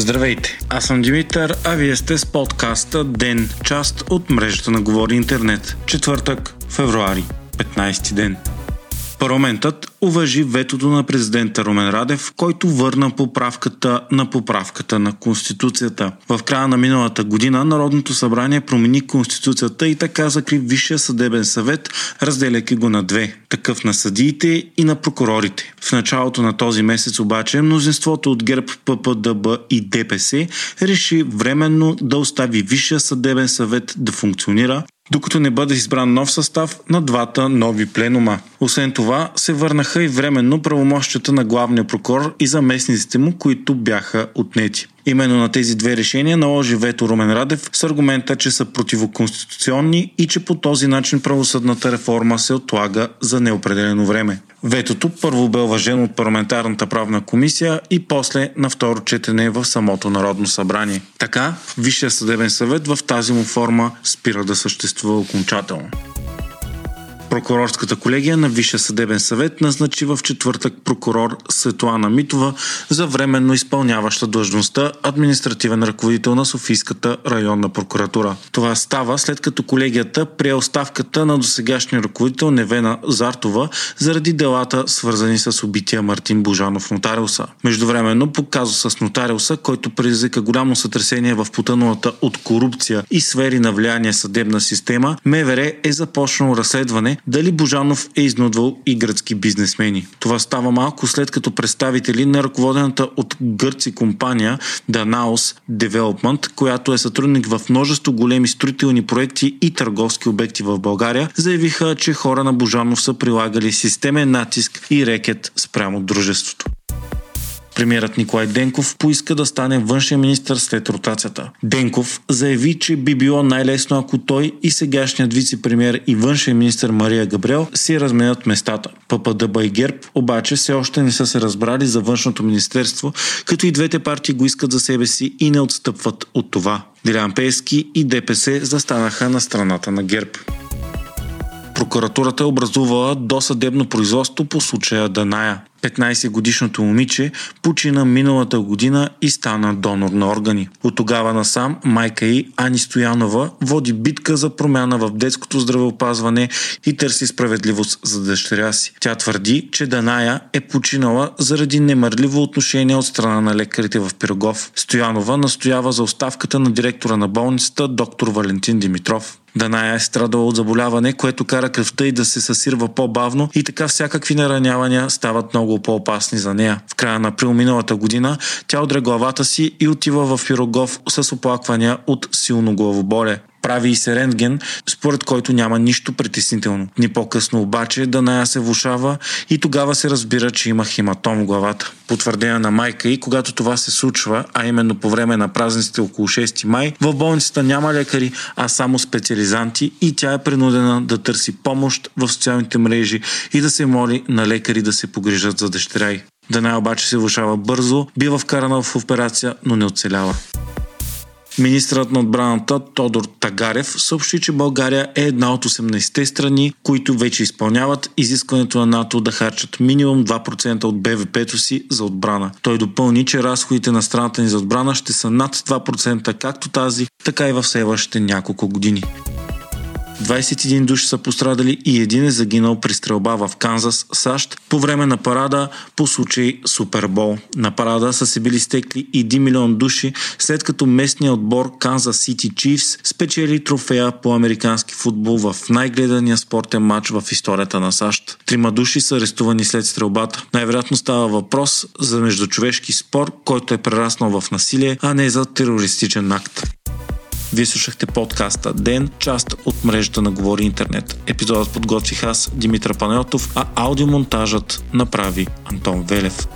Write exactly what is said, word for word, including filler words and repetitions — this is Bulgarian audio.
Здравейте, аз съм Димитър, а вие сте с подкаста ДЕН, част от мрежата на Говори Интернет. Четвъртък, февруари, петнайсети ден. Парламентът уважи ветото на президента Румен Радев, който върна поправката на поправката на Конституцията. В края на миналата година Народното събрание промени Конституцията и така закри Висшия съдебен съвет, разделяйки го на две – такъв на съдиите и на прокурорите. В началото на този месец обаче мнозинството от ГЕРБ, Пе Пе Де Бе и Де Пе Се реши временно да остави Висшия съдебен съвет да функционира, докато не бъде избран нов състав на двата нови пленума. Освен това, се върнаха и временно правомощията на главния прокурор и заместниците му, които бяха отнети. Именно на тези две решения наложи вето Румен Радев с аргумента, че са противоконституционни и че по този начин правосъдната реформа се отлага за неопределено време. Ветото първо бе уважено от парламентарната правна комисия и после на второ четене в самото Народно събрание. Така, Висшия съдебен съвет в тази му форма спира да съществува окончателно. Прокурорската колегия на Висшия съдебен съвет назначи в четвъртък прокурор Светлана Митова за временно изпълняваща длъжността административен ръководител на Софийската районна прокуратура. Това става след като колегията прие оставката на досегашния ръководител Невена Зартова заради делата, свързани с убития Мартин Божанов в нотариуса. Междувременно по казуса с нотариуса, който предизвика голямо сътресение в потъналата от корупция и сфери на влияние съдебна система, МВР е започнало разследване дали Божанов е изнудвал и гръцки бизнесмени. Това става малко след като представители на ръководената от гърци компания Danaos Development, която е сътрудник в множество големи строителни проекти и търговски обекти в България, заявиха, че хора на Божанов са прилагали системен натиск и рекет спрямо дружеството. Премиерът Николай Денков поиска да стане външен министър след ротацията. Денков заяви, че би било най-лесно, ако той и сегашният вице-премиер и външен министър Мария Габриел си разменят местата. Пе Пе Де Бе и ГЕРБ обаче все още не са се разбрали за външното министерство, като и двете партии го искат за себе си и не отстъпват от това. Дилиян Пейски и Де Пе Се застанаха на страната на ГЕРБ. Прокуратурата е образувала досъдебно производство по случая Даная. петнайсетгодишното момиче почина миналата година и стана донор на органи. От тогава насам майка ѝ, Ани Стоянова, води битка за промяна в детското здравеопазване и търси справедливост за дъщеря си. Тя твърди, че Даная е починала заради немърливо отношение от страна на лекарите в Пирогов. Стоянова настоява за оставката на директора на болницата доктор Валентин Димитров. Даная е страдала от заболяване, което кара кръвта ѝ да се съсирва по-бавно и така всякакви наранявания стават много по-опасни за нея. В края на април миналата година тя удря главата си и отива в Пирогов с оплаквания от силно главоболие. Прави и се рентген, според който няма нищо притеснително. Не по-късно обаче Даная се влошава и тогава се разбира, че има хематом в главата. Потвърдение на майка и когато това се случва, а именно по време на празниците около шести май, в болницата няма лекари, а само специализанти и тя е принудена да търси помощ в социалните мрежи и да се моли на лекари да се погрижат за дъщеря й. Даная обаче се влошава бързо, бива вкарана в операция, но не оцелява. Министърът на отбраната Тодор Тагарев съобщи, че България е една от осемнайсетте страни, които вече изпълняват изискването на НАТО да харчат минимум два процента от Бе Ве Пето си за отбрана. Той допълни, че разходите на страната ни за отбрана ще са над два процента както тази, така и в следващите няколко години. двайсет и един души са пострадали и един е загинал при стрелба в Канзас, САЩ, по време на парада по случай Супербол. На парада са се били стекли един милион души, след като местният отбор Kansas City Chiefs спечели трофея по американски футбол в най-гледания спортен матч в историята на САЩ. Трима души са арестувани след стрелбата. Най-вероятно става въпрос за междучовешки спор, който е прераснал в насилие, а не за терористичен акт. Вие слушахте подкаста ДЕН, част от мрежата на Говори Интернет. Епизодът подготвих аз, Димитър Панайотов, а аудиомонтажът направи Антон Велев.